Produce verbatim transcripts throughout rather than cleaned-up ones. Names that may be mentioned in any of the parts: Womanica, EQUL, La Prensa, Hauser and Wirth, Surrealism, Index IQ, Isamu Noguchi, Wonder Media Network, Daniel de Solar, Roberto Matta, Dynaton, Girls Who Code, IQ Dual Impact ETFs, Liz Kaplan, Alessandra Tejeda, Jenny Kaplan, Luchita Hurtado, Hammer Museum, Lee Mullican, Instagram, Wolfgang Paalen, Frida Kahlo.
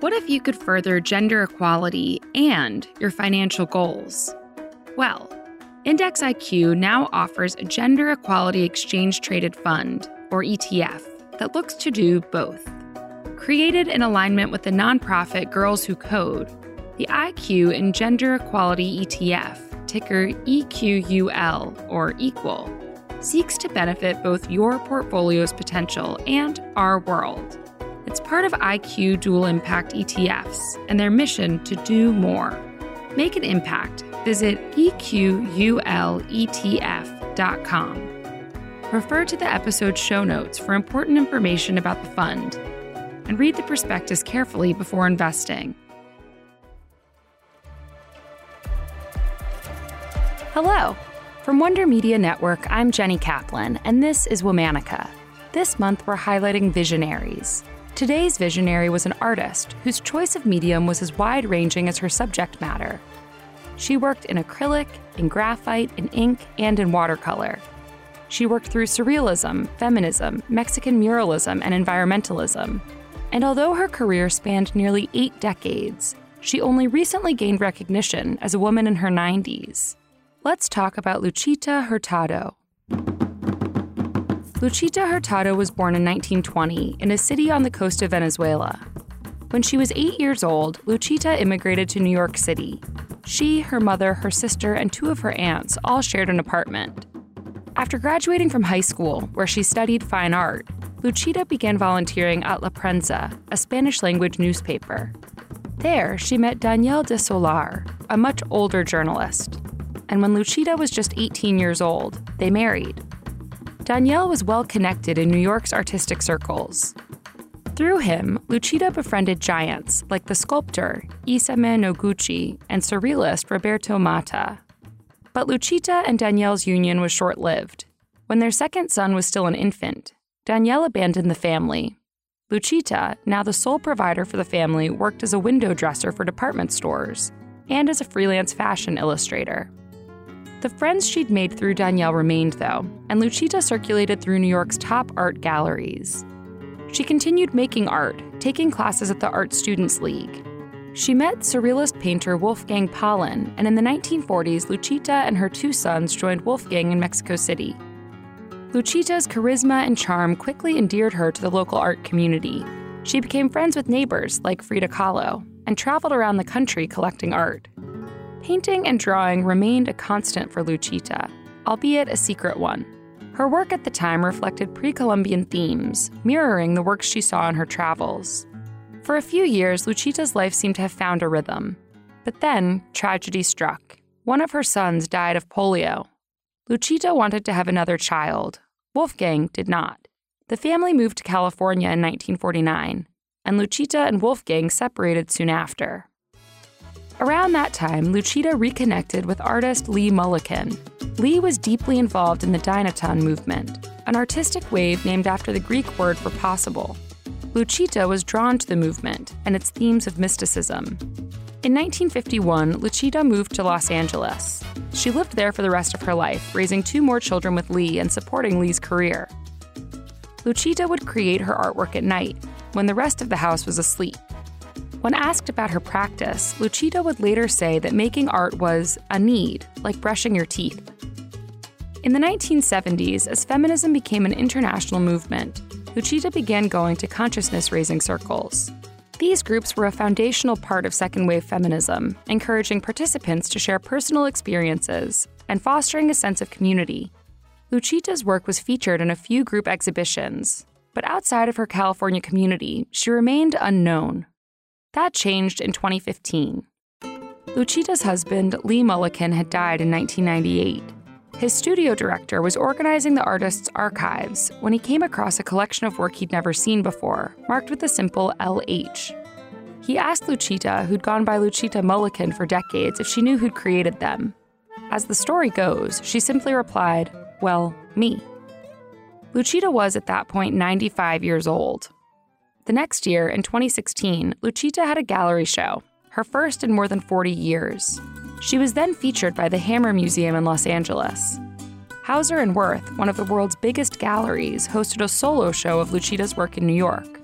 What if you could further gender equality and your financial goals? Well, Index I Q now offers a Gender Equality Exchange-Traded Fund, or E T F, that looks to do both. Created in alignment with the nonprofit Girls Who Code, the I Q and Gender Equality E T F, ticker E Q U L or equal, seeks to benefit both your portfolio's potential and our world. It's part of I Q Dual Impact E T Fs and their mission to do more. Make an impact. Visit E Q U L E T F dot com. Refer to the episode show notes for important information about the fund, and read the prospectus carefully before investing. Hello. From Wonder Media Network, I'm Jenny Kaplan, and this is Womanica. This month, we're highlighting visionaries. Today's visionary was an artist whose choice of medium was as wide-ranging as her subject matter. She worked in acrylic, in graphite, in ink, and in watercolor. She worked through surrealism, feminism, Mexican muralism, and environmentalism. And although her career spanned nearly eight decades, she only recently gained recognition as a woman in her nineties. Let's talk about Luchita Hurtado. Luchita Hurtado was born in nineteen twenty in a city on the coast of Venezuela. When she was eight years old, Luchita immigrated to New York City. She, her mother, her sister, and two of her aunts all shared an apartment. After graduating from high school, where she studied fine art, Luchita began volunteering at La Prensa, a Spanish-language newspaper. There, she met Daniel de Solar, a much older journalist. And when Luchita was just eighteen years old, they married. Daniel was well-connected in New York's artistic circles. Through him, Luchita befriended giants like the sculptor Isamu Noguchi and surrealist Roberto Matta. But Luchita and Daniel's union was short-lived. When their second son was still an infant, Daniel abandoned the family. Luchita, now the sole provider for the family, worked as a window dresser for department stores and as a freelance fashion illustrator. The friends she'd made through Danielle remained, though, and Luchita circulated through New York's top art galleries. She continued making art, taking classes at the Art Students League. She met surrealist painter Wolfgang Paalen, and in the nineteen forties, Luchita and her two sons joined Wolfgang in Mexico City. Luchita's charisma and charm quickly endeared her to the local art community. She became friends with neighbors like Frida Kahlo and traveled around the country collecting art. Painting and drawing remained a constant for Luchita, albeit a secret one. Her work at the time reflected pre-Columbian themes, mirroring the works she saw in her travels. For a few years, Luchita's life seemed to have found a rhythm. But then, tragedy struck. One of her sons died of polio. Luchita wanted to have another child. Wolfgang did not. The family moved to California in nineteen forty-nine, and Luchita and Wolfgang separated soon after. Around that time, Luchita reconnected with artist Lee Mullican. Lee was deeply involved in the Dynaton movement, an artistic wave named after the Greek word for possible. Luchita was drawn to the movement and its themes of mysticism. In nineteen fifty-one, Luchita moved to Los Angeles. She lived there for the rest of her life, raising two more children with Lee and supporting Lee's career. Luchita would create her artwork at night, when the rest of the house was asleep. When asked about her practice, Luchita would later say that making art was a need, like brushing your teeth. In the nineteen seventies, as feminism became an international movement, Luchita began going to consciousness-raising circles. These groups were a foundational part of second-wave feminism, encouraging participants to share personal experiences and fostering a sense of community. Luchita's work was featured in a few group exhibitions, but outside of her California community, she remained unknown. That changed in twenty fifteen. Luchita's husband, Lee Mullican, had died in nineteen ninety-eight. His studio director was organizing the artist's archives when he came across a collection of work he'd never seen before, marked with the simple L H. He asked Luchita, who'd gone by Luchita Mullican for decades, if she knew who'd created them. As the story goes, she simply replied, "Well, me." Luchita was, at that point, ninety-five years old. The next year, in twenty sixteen, Luchita had a gallery show, her first in more than forty years. She was then featured by the Hammer Museum in Los Angeles. Hauser and Wirth, one of the world's biggest galleries, hosted a solo show of Luchita's work in New York.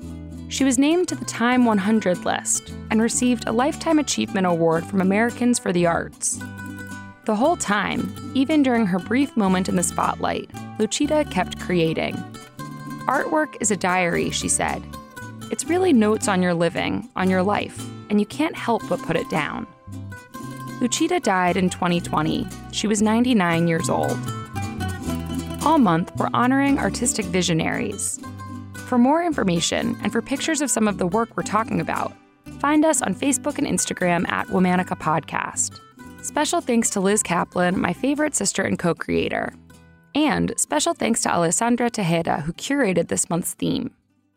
She was named to the Time one hundred list and received a Lifetime Achievement Award from Americans for the Arts. The whole time, even during her brief moment in the spotlight, Luchita kept creating. Artwork is a diary, she said. It's really notes on your living, on your life, and you can't help but put it down. Luchita died in twenty twenty. She was ninety-nine years old. All month, we're honoring artistic visionaries. For more information and for pictures of some of the work we're talking about, find us on Facebook and Instagram at Womanica Podcast. Special thanks to Liz Kaplan, my favorite sister and co-creator. And special thanks to Alessandra Tejeda, who curated this month's theme.